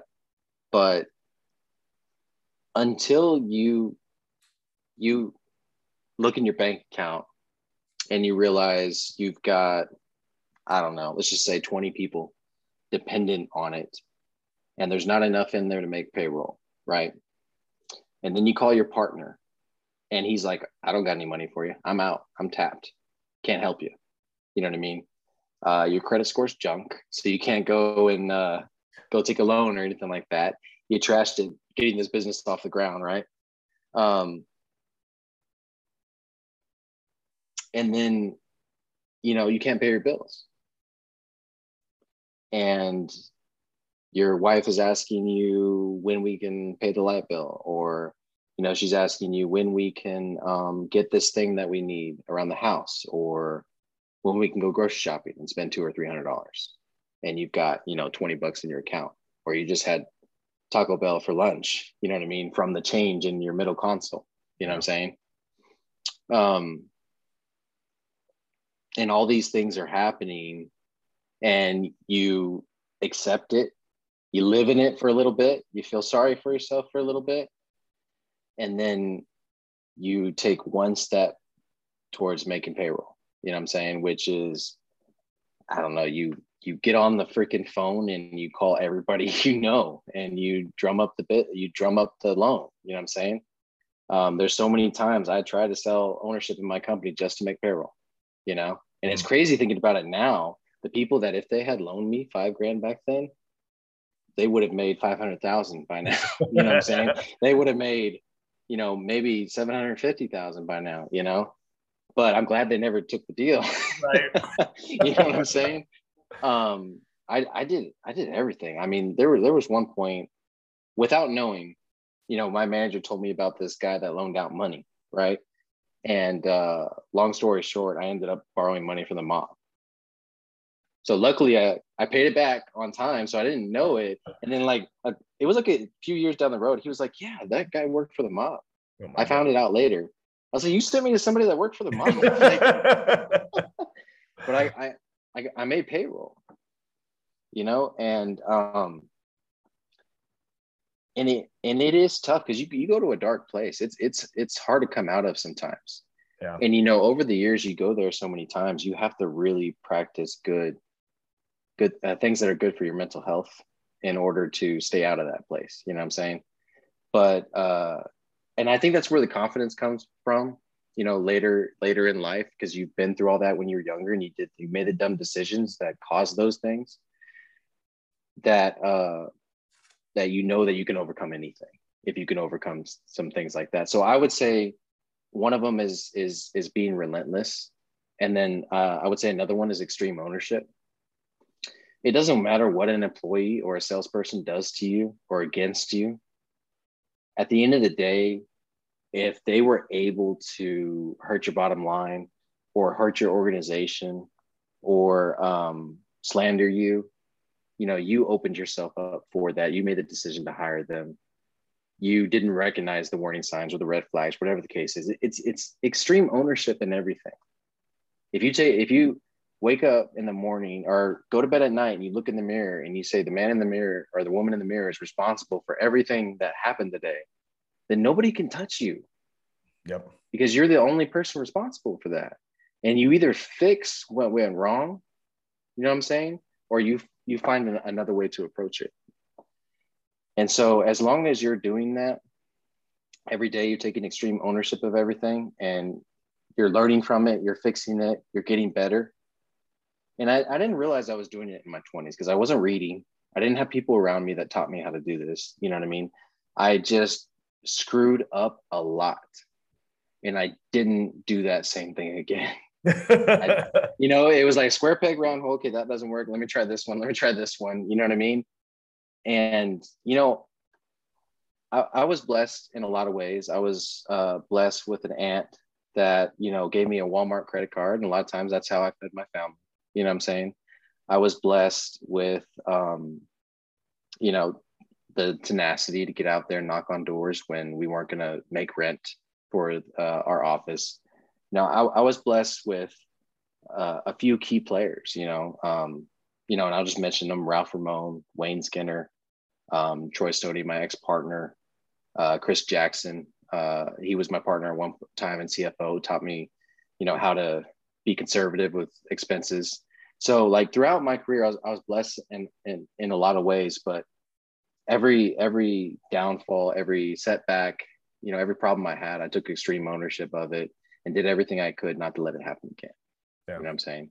But until you, you look in your bank account and you realize you've got, I don't know, let's just say twenty people dependent on it. And there's not enough in there to make payroll, right? And then you call your partner and he's like, I don't got any money for you. I'm out, I'm tapped. Can't help you. You know what I mean? Uh, your credit score's junk, so you can't go and uh, go take a loan or anything like that. You trashed it getting this business off the ground, right? Um, and then, you know, you can't pay your bills. And your wife is asking you when we can pay the light bill, or you know, she's asking you when we can um, get this thing that we need around the house, or when we can go grocery shopping and spend two or three hundred dollars. And you've got, you know, twenty bucks in your account, or you just had Taco Bell for lunch. You know what I mean? From the change in your middle console. You know what I'm saying? Um, and all these things are happening, and you accept it. You live in it for a little bit. You feel sorry for yourself for a little bit. And then you take one step towards making payroll, you know what I'm saying? Which is, I don't know, you you get on the freaking phone and you call everybody you know, and you drum up the bit, you drum up the loan, you know what I'm saying? Um, there's so many times I try to sell ownership in my company just to make payroll, you know? And it's crazy thinking about it now, the people that if they had loaned me five grand back then, they would have made five hundred thousand by now, you know what I'm saying? They would have made, you know, maybe seven hundred fifty thousand by now, you know, but I'm glad they never took the deal. Right. You know what I'm saying? Um, I, I did, I did everything. I mean, there were, there was one point without knowing, you know, my manager told me about this guy that loaned out money. Right. And uh, long story short, I ended up borrowing money from the mob. So luckily I, I paid it back on time. So I didn't know it. And then like, a, it was like a few years down the road. He was like, yeah, that guy worked for the mob. Oh I found God. it out later. I was like, you sent me to somebody that worked for the mob. Like, but I, I, I, I made payroll, you know, and, um, and it, and it is tough because you, you go to a dark place. It's, it's, it's hard to come out of sometimes. Yeah. And, you know, over the years, you go there so many times, you have to really practice good, good uh, things that are good for your mental health in order to stay out of that place. You know what I'm saying? But, uh, and I think that's where the confidence comes from, you know, later, later in life, because you've been through all that when you were younger and you did, you made the dumb decisions that caused those things that, uh, that you know that you can overcome anything if you can overcome some things like that. So I would say one of them is is is being relentless, and then uh, I would say another one is extreme ownership. It doesn't matter what an employee or a salesperson does to you or against you. At the end of the day, if they were able to hurt your bottom line or hurt your organization or um, slander you, you know, you opened yourself up for that. You made the decision to hire them. You didn't recognize the warning signs or the red flags, whatever the case is. It's it's extreme ownership in everything. If you take if you wake up in the morning or go to bed at night and you look in the mirror and you say the man in the mirror or the woman in the mirror is responsible for everything that happened today, then nobody can touch you. Yep. Because you're the only person responsible for that. And you either fix what went wrong, you know what I'm saying, or you you find an, another way to approach it. And so as long as you're doing that, every day you're taking extreme ownership of everything and you're learning from it, you're fixing it, you're getting better. And I, I didn't realize I was doing it in my twenties because I wasn't reading. I didn't have people around me that taught me how to do this. You know what I mean? I just screwed up a lot and I didn't do that same thing again. I, you know, it was like square peg, round hole. Okay, that doesn't work. Let me try this one. Let me try this one. You know what I mean? And, you know, I, I was blessed in a lot of ways. I was uh, blessed with an aunt that, you know, gave me a Walmart credit card. And a lot of times that's how I fed my family. You know what I'm saying? I was blessed with, um, you know, the tenacity to get out there and knock on doors when we weren't going to make rent for uh, our office. Now, I, I was blessed with uh, a few key players, you know, um, you know, and I'll just mention them: Ralph Ramone, Wayne Skinner, um, Troy Stoney, my ex-partner, uh, Chris Jackson. Uh, he was my partner at one time in C F O, taught me, you know, how to be conservative with expenses. So like throughout my career, I was, I was blessed in, in, in a lot of ways, but every, every downfall, every setback, you know, every problem I had, I took extreme ownership of it and did everything I could not to let it happen again. Yeah. You know what I'm saying?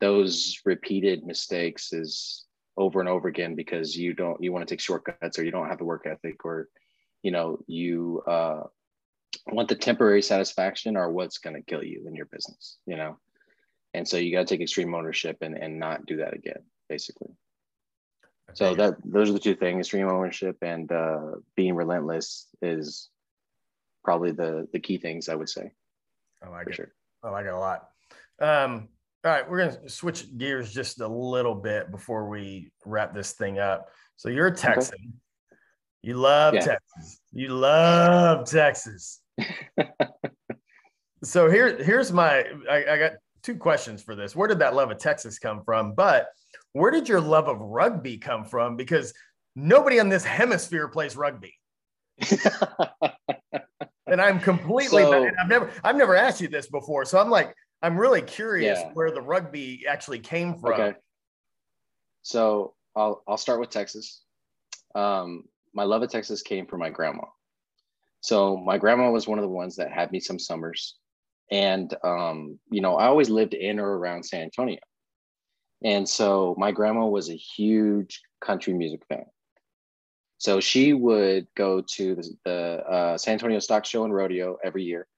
Those repeated mistakes is over and over again because you don't, you want to take shortcuts or you don't have the work ethic or, you know, you uh, want the temporary satisfaction or what's going to kill you in your business, you know? And so you got to take extreme ownership and, and not do that again, basically. Okay. So that, those are the two things: extreme ownership and uh, being relentless is probably the, the key things I would say. I like it. Sure. I like it a lot. Um, All right, we're going to switch gears just a little bit before we wrap this thing up. So you're a Texan. Okay. You love yeah. Texas. You love Texas. So here, here's my, I, I got two questions for this. Where did that love of Texas come from? But where did your love of rugby come from? Because nobody in this hemisphere plays rugby. And I'm completely, so, and I've never, I've never asked you this before. So I'm like, I'm really curious yeah. where the rugby actually came from. Okay. So I'll, I'll start with Texas. Um, my love of Texas came from my grandma. So my grandma was one of the ones that had me some summers. And, um, you know, I always lived in or around San Antonio. And so my grandma was a huge country music fan. So she would go to the, the uh, San Antonio Stock Show and Rodeo every year.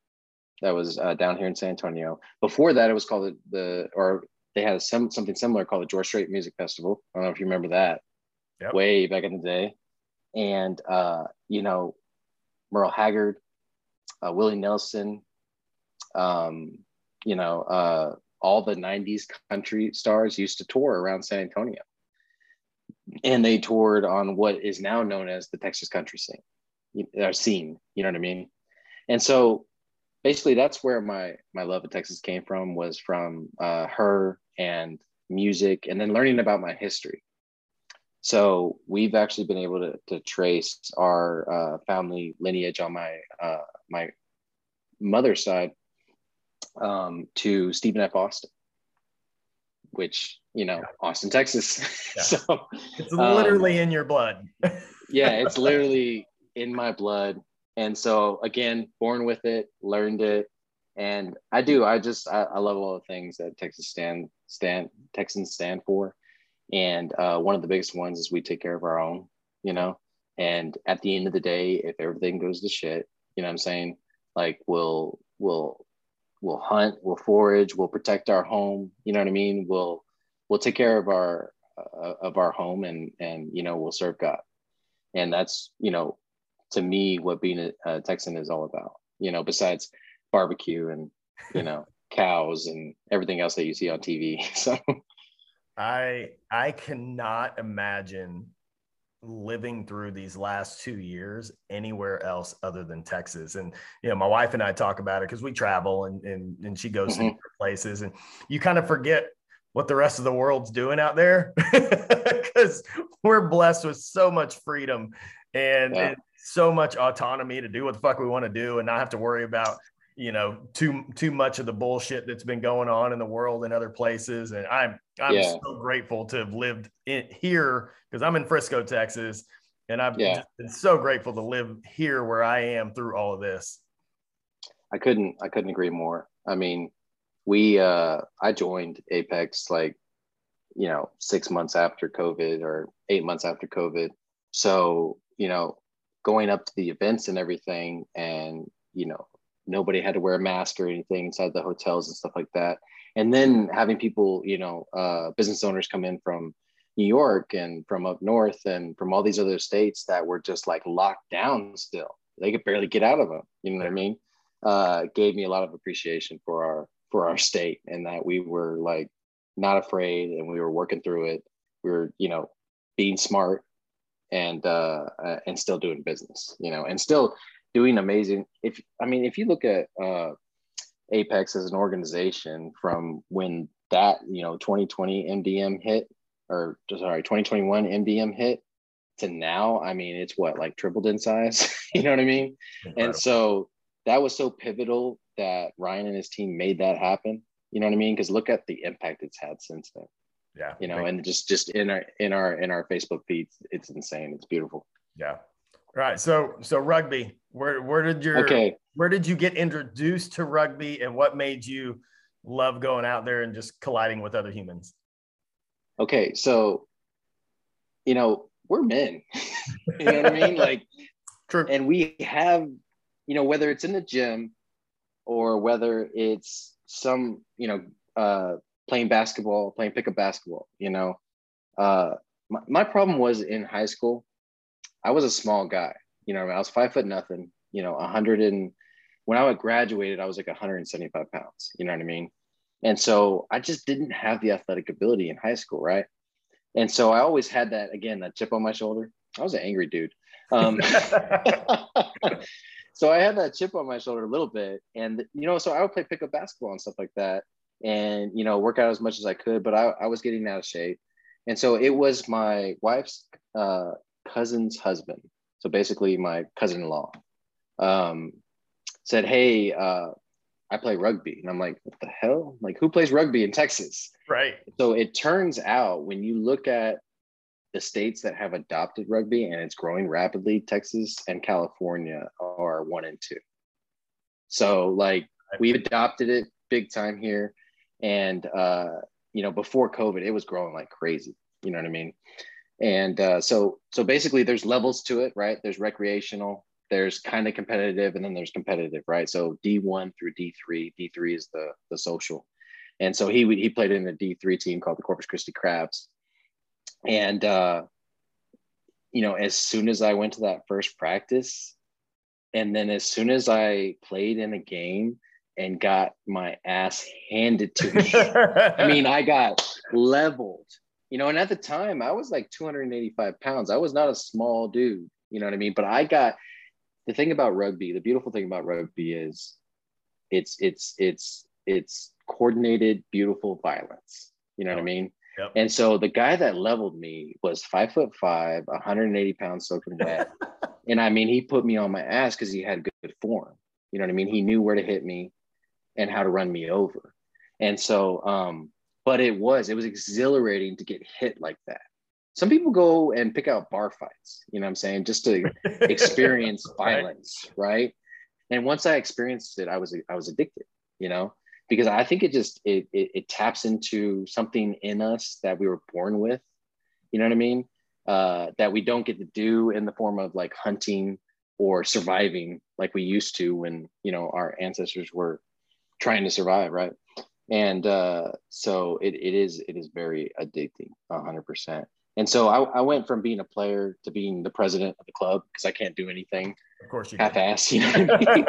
That was uh, down here in San Antonio. Before that, it was called the, the or they had some something similar called the George Strait Music Festival. I don't know if you remember that. Yep. Way back in the day. And, uh, you know, Merle Haggard, uh, Willie Nelson, um, you know, uh, all the nineties country stars used to tour around San Antonio. And they toured on what is now known as the Texas country scene, or scene, you know what I mean? And so basically that's where my, my love of Texas came from, was from uh, her and music, and then learning about my history. So we've actually been able to, to trace our uh, family lineage on my uh, my mother's side um, to Stephen F. Austin, which, you know, yeah. Austin, Texas. Yeah. So it's literally um, in your blood. Yeah, it's literally in my blood. And so again, born with it, learned it, and I do. I just I, I love all the things that Texas stand stand Texans stand for. And uh, one of the biggest ones is we take care of our own, you know, and at the end of the day, if everything goes to shit, you know what I'm saying? Like we'll, we'll, we'll hunt, we'll forage, we'll protect our home. You know what I mean? We'll, we'll take care of our, uh, of our home and, and, you know, we'll serve God. And that's, you know, to me, what being a, a Texan is all about, you know, besides barbecue and, you know, cows and everything else that you see on T V. So I I cannot imagine living through these last two years anywhere else other than Texas. And, you know, my wife and I talk about it because we travel and, and, and she goes mm-hmm. to different places, and you kind of forget what the rest of the world's doing out there because we're blessed with so much freedom and, yeah. and so much autonomy to do what the fuck we want to do and not have to worry about, you know, too, too much of the bullshit that's been going on in the world and other places. And I'm, I'm yeah. so grateful to have lived in here because I'm in Frisco, Texas, and I've yeah. just been so grateful to live here where I am through all of this. I couldn't, I couldn't agree more. I mean, we, uh, I joined Apex like, you know, six months after COVID or eight months after COVID. So, you know, going up to the events and everything and, you know, nobody had to wear a mask or anything inside the hotels and stuff like that. And then having people, you know, uh, business owners come in from New York and from up north and from all these other states that were just like locked down still. They could barely get out of them. You know what I mean? Uh, gave me a lot of appreciation for our, for our state, and that we were like not afraid and we were working through it. We were, you know, being smart and, uh, and still doing business, you know, and still doing amazing. If I mean, if you look at uh, Apex as an organization from when that, you know, twenty twenty M D M hit, or sorry, twenty twenty-one M D M hit to now, I mean, it's what, like tripled in size, you know what I mean? Incredible. And so that was so pivotal that Ryan and his team made that happen. You know what I mean? Because look at the impact it's had since then. Yeah. You know, right. and just, just in our, in our, in our Facebook feeds, it's insane. It's beautiful. Yeah. Right. So, so rugby, where, where did your, okay. where did you get introduced to rugby, and what made you love going out there and just colliding with other humans? Okay. So, you know, we're men, you know what I mean? Like, true. And we have, you know, whether it's in the gym or whether it's some, you know, uh, playing basketball, playing pickup basketball, you know, uh, my, my problem was in high school. I was a small guy, you know, I was five foot nothing, you know, a hundred and when I graduated, I was like one hundred seventy-five pounds, you know what I mean? And so I just didn't have the athletic ability in high school. Right. And so I always had that, again, that chip on my shoulder. I was an angry dude. Um, so I had that chip on my shoulder a little bit, and, you know, so I would play pickup basketball and stuff like that and, you know, work out as much as I could, but I, I was getting out of shape. And so it was my wife's, uh, cousin's husband, so basically my cousin-in-law, um said, hey, uh I play rugby. And I'm like, what the hell? Like, who plays rugby in Texas? Right. So it turns out when you look at the states that have adopted rugby and it's growing rapidly, Texas and California are one and two. So like we've adopted it big time here, and uh you know, before COVID it was growing like crazy, you know what I mean? And uh, so, so basically there's levels to it, right? There's recreational, there's kind of competitive, and then there's competitive, right? So D one through D three, D three is the, the social. And so he he played in a D three team called the Corpus Christi Crabs. And, uh, you know, as soon as I went to that first practice, and then as soon as I played in a game and got my ass handed to me, I mean, I got leveled, you know, and at the time I was like two hundred eighty-five pounds. I was not a small dude, you know what I mean? But I got, the thing about rugby, the beautiful thing about rugby is it's, it's, it's, it's coordinated, beautiful violence. You know yep. what I mean? Yep. And so the guy that leveled me was five foot five, one hundred eighty pounds soaking wet. And I mean, he put me on my ass because he had good form. You know what I mean? He knew where to hit me and how to run me over. And so, um, but it was, it was exhilarating to get hit like that. Some people go and pick out bar fights, you know what I'm saying? Just to experience right. violence. Right. And once I experienced it, I was, I was addicted, you know, because I think it just, it, it, it taps into something in us that we were born with, you know what I mean? Uh, that we don't get to do in the form of like hunting or surviving like we used to when, you know, our ancestors were trying to survive. Right. And uh, so it, it is, it is very addicting, a hundred percent. And so I, I went from being a player to being the president of the club because I can't do anything. Of course, you half-ass. You know what I mean?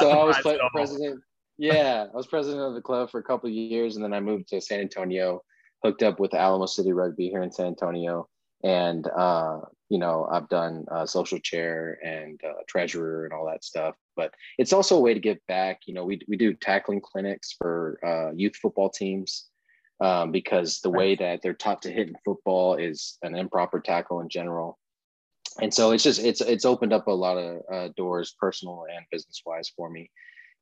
So I was president. Yeah, I was president of the club for a couple of years, and then I moved to San Antonio, hooked up with Alamo City Rugby here in San Antonio, and uh, you know, I've done uh, social chair and uh, treasurer and all that stuff. But it's also a way to give back. You know, we we do tackling clinics for uh, youth football teams. Um, because the way that they're taught to hit in football is an improper tackle in general. And so it's just, it's, it's opened up a lot of uh, doors, personal and business wise for me.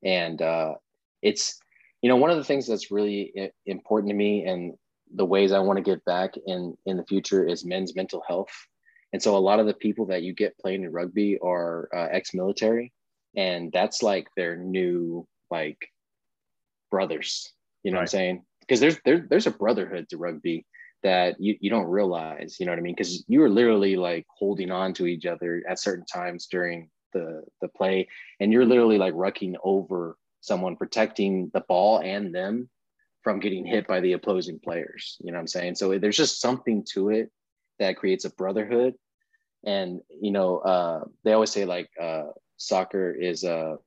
And uh, it's, you know, one of the things that's really important to me and the ways I want to give back in, in the future is men's mental health. And so a lot of the people that you get playing in rugby are uh, ex-military, and that's like their new, like, brothers, you know right. what I'm saying? Because there's there, there's a brotherhood to rugby that you, you don't realize, you know what I mean? Because you were literally like holding on to each other at certain times during the the play, and you're literally like rucking over someone, protecting the ball and them from getting hit by the opposing players, you know what I'm saying? So there's just something to it that creates a brotherhood. And, you know, uh, they always say like uh, soccer is a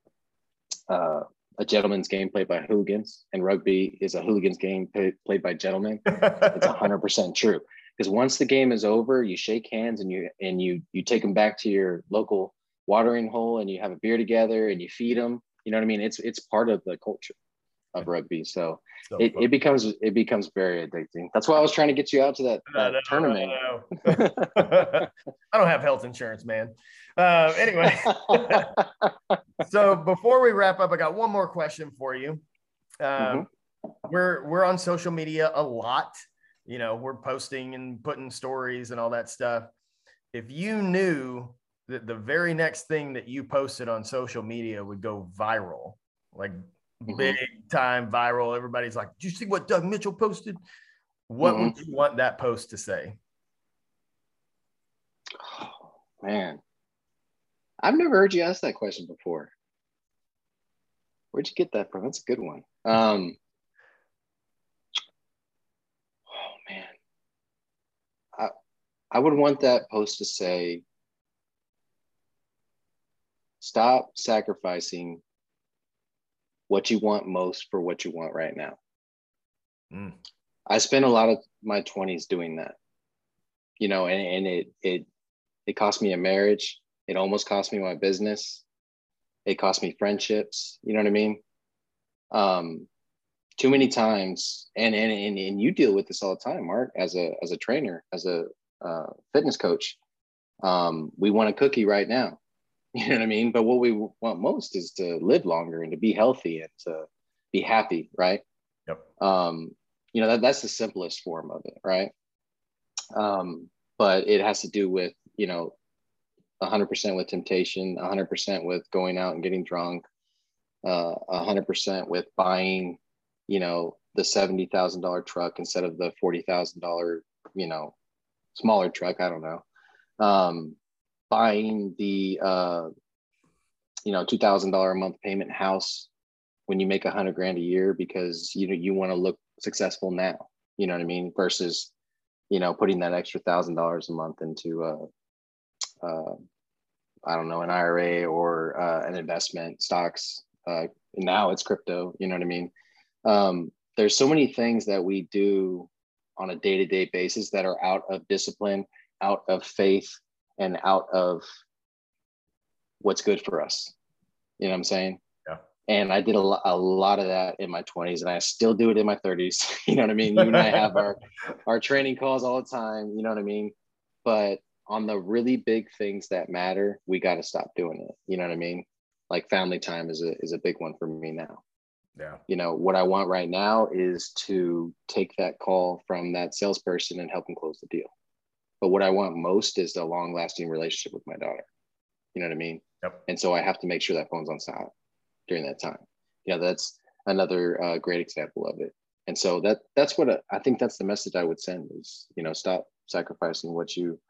uh, a gentleman's game played by hooligans, and rugby is a hooligan's game pay, played by gentlemen. It's a hundred percent true. Because once the game is over, you shake hands and you, and you, you take them back to your local watering hole and you have a beer together and you feed them. You know what I mean? It's, it's part of the culture of rugby. So, so it, it becomes, it becomes very addicting. That's why I was trying to get you out to that, that no, no, tournament. No, no, no. I don't have health insurance, man. Uh, anyway, so before we wrap up, I got one more question for you. Um, mm-hmm. We're we're on social media a lot. You know, we're posting and putting stories and all that stuff. If you knew that the very next thing that you posted on social media would go viral, like mm-hmm. big time viral, everybody's like, "Did you see what Doug Mitchell posted?" What mm-hmm. would you want that post to say? Oh, man. I've never heard you ask that question before. Where'd you get that from? That's a good one. Um, oh man, I I would want that post to say, "Stop sacrificing what you want most for what you want right now." Mm. I spent a lot of my twenties doing that, you know, and and it it it cost me a marriage. It almost cost me my business. It cost me friendships. You know what I mean? Um, too many times, and and and and you deal with this all the time, Mark, as a as a trainer, as a uh, fitness coach. Um, we want a cookie right now. You know what I mean? But what we want most is to live longer and to be healthy and to be happy, right? Yep. Um, you know, that, that's the simplest form of it, right? Um, but it has to do with, you know, one hundred percent with temptation, one hundred percent with going out and getting drunk, uh, one hundred percent with buying, you know, the seventy thousand dollar truck instead of the forty thousand dollar, you know, smaller truck. I don't know. Um, buying the, uh, you know, two thousand dollar a month payment house when you make a hundred grand a year because you know you want to look successful now, you know what I mean? Versus, you know, putting that extra thousand dollars a month into, uh, uh, I don't know, an I R A or uh, an investment, stocks. Uh, now it's crypto, you know what I mean? Um, there's so many things that we do on a day-to-day basis that are out of discipline, out of faith, and out of what's good for us. You know what I'm saying? Yeah. And I did a, lo- a lot of that in my twenties, and I still do it in my thirties. You know what I mean? You and I have our, our training calls all the time. You know what I mean? But on the really big things that matter, we got to stop doing it. You know what I mean? Like family time is a, is a big one for me now. Yeah. You know, what I want right now is to take that call from that salesperson and help them close the deal. But what I want most is the long lasting relationship with my daughter. You know what I mean? Yep. And so I have to make sure that phone's on silent during that time. Yeah, that's another uh, great example of it. And so that that's what I, I think that's the message I would send is, you know, stop sacrificing what you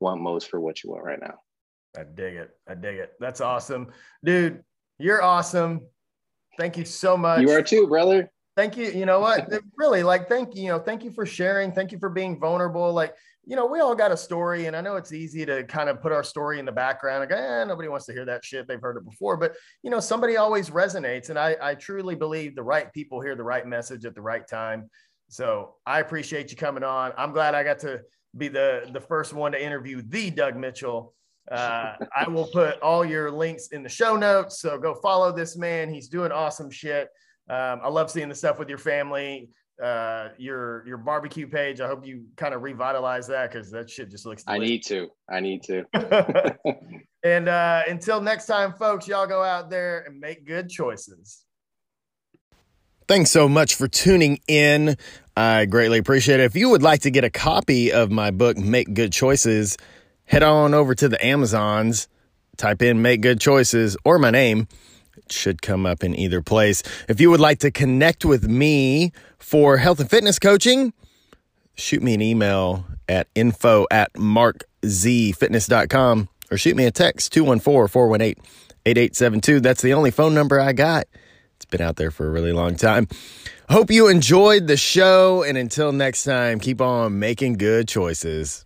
want most for what you want right now. I dig it. I dig it. That's awesome. Dude, you're awesome. Thank you so much. You are too, brother. Thank you. You know what? Really, like, thank you, you know, thank you for sharing. Thank you for being vulnerable. Like, you know, we all got a story, and I know it's easy to kind of put our story in the background. Like, eh, nobody wants to hear that shit. They've heard it before, but you know, somebody always resonates. And I, I truly believe the right people hear the right message at the right time. So I appreciate you coming on. I'm glad I got to be the, the first one to interview the Doug Mitchell. uh I will put all your links in the show notes, so go follow this man. He's doing awesome shit. um I love seeing the stuff with your family, uh your your barbecue page. I hope you kind of revitalize that, because that shit just looks delicious. I need to I need to and uh until next time, folks, y'all go out there and make good choices. Thanks so much for tuning in. I greatly appreciate it. If you would like to get a copy of my book, Make Good Choices, head on over to the Amazons, type in Make Good Choices or my name. It should come up in either place. If you would like to connect with me for health and fitness coaching, shoot me an email at info at markzfitness.com or shoot me a text, two one four, four one eight, eight eight seven two. That's the only phone number I got. It's been out there for a really long time. Hope you enjoyed the show, and until next time, keep on making good choices.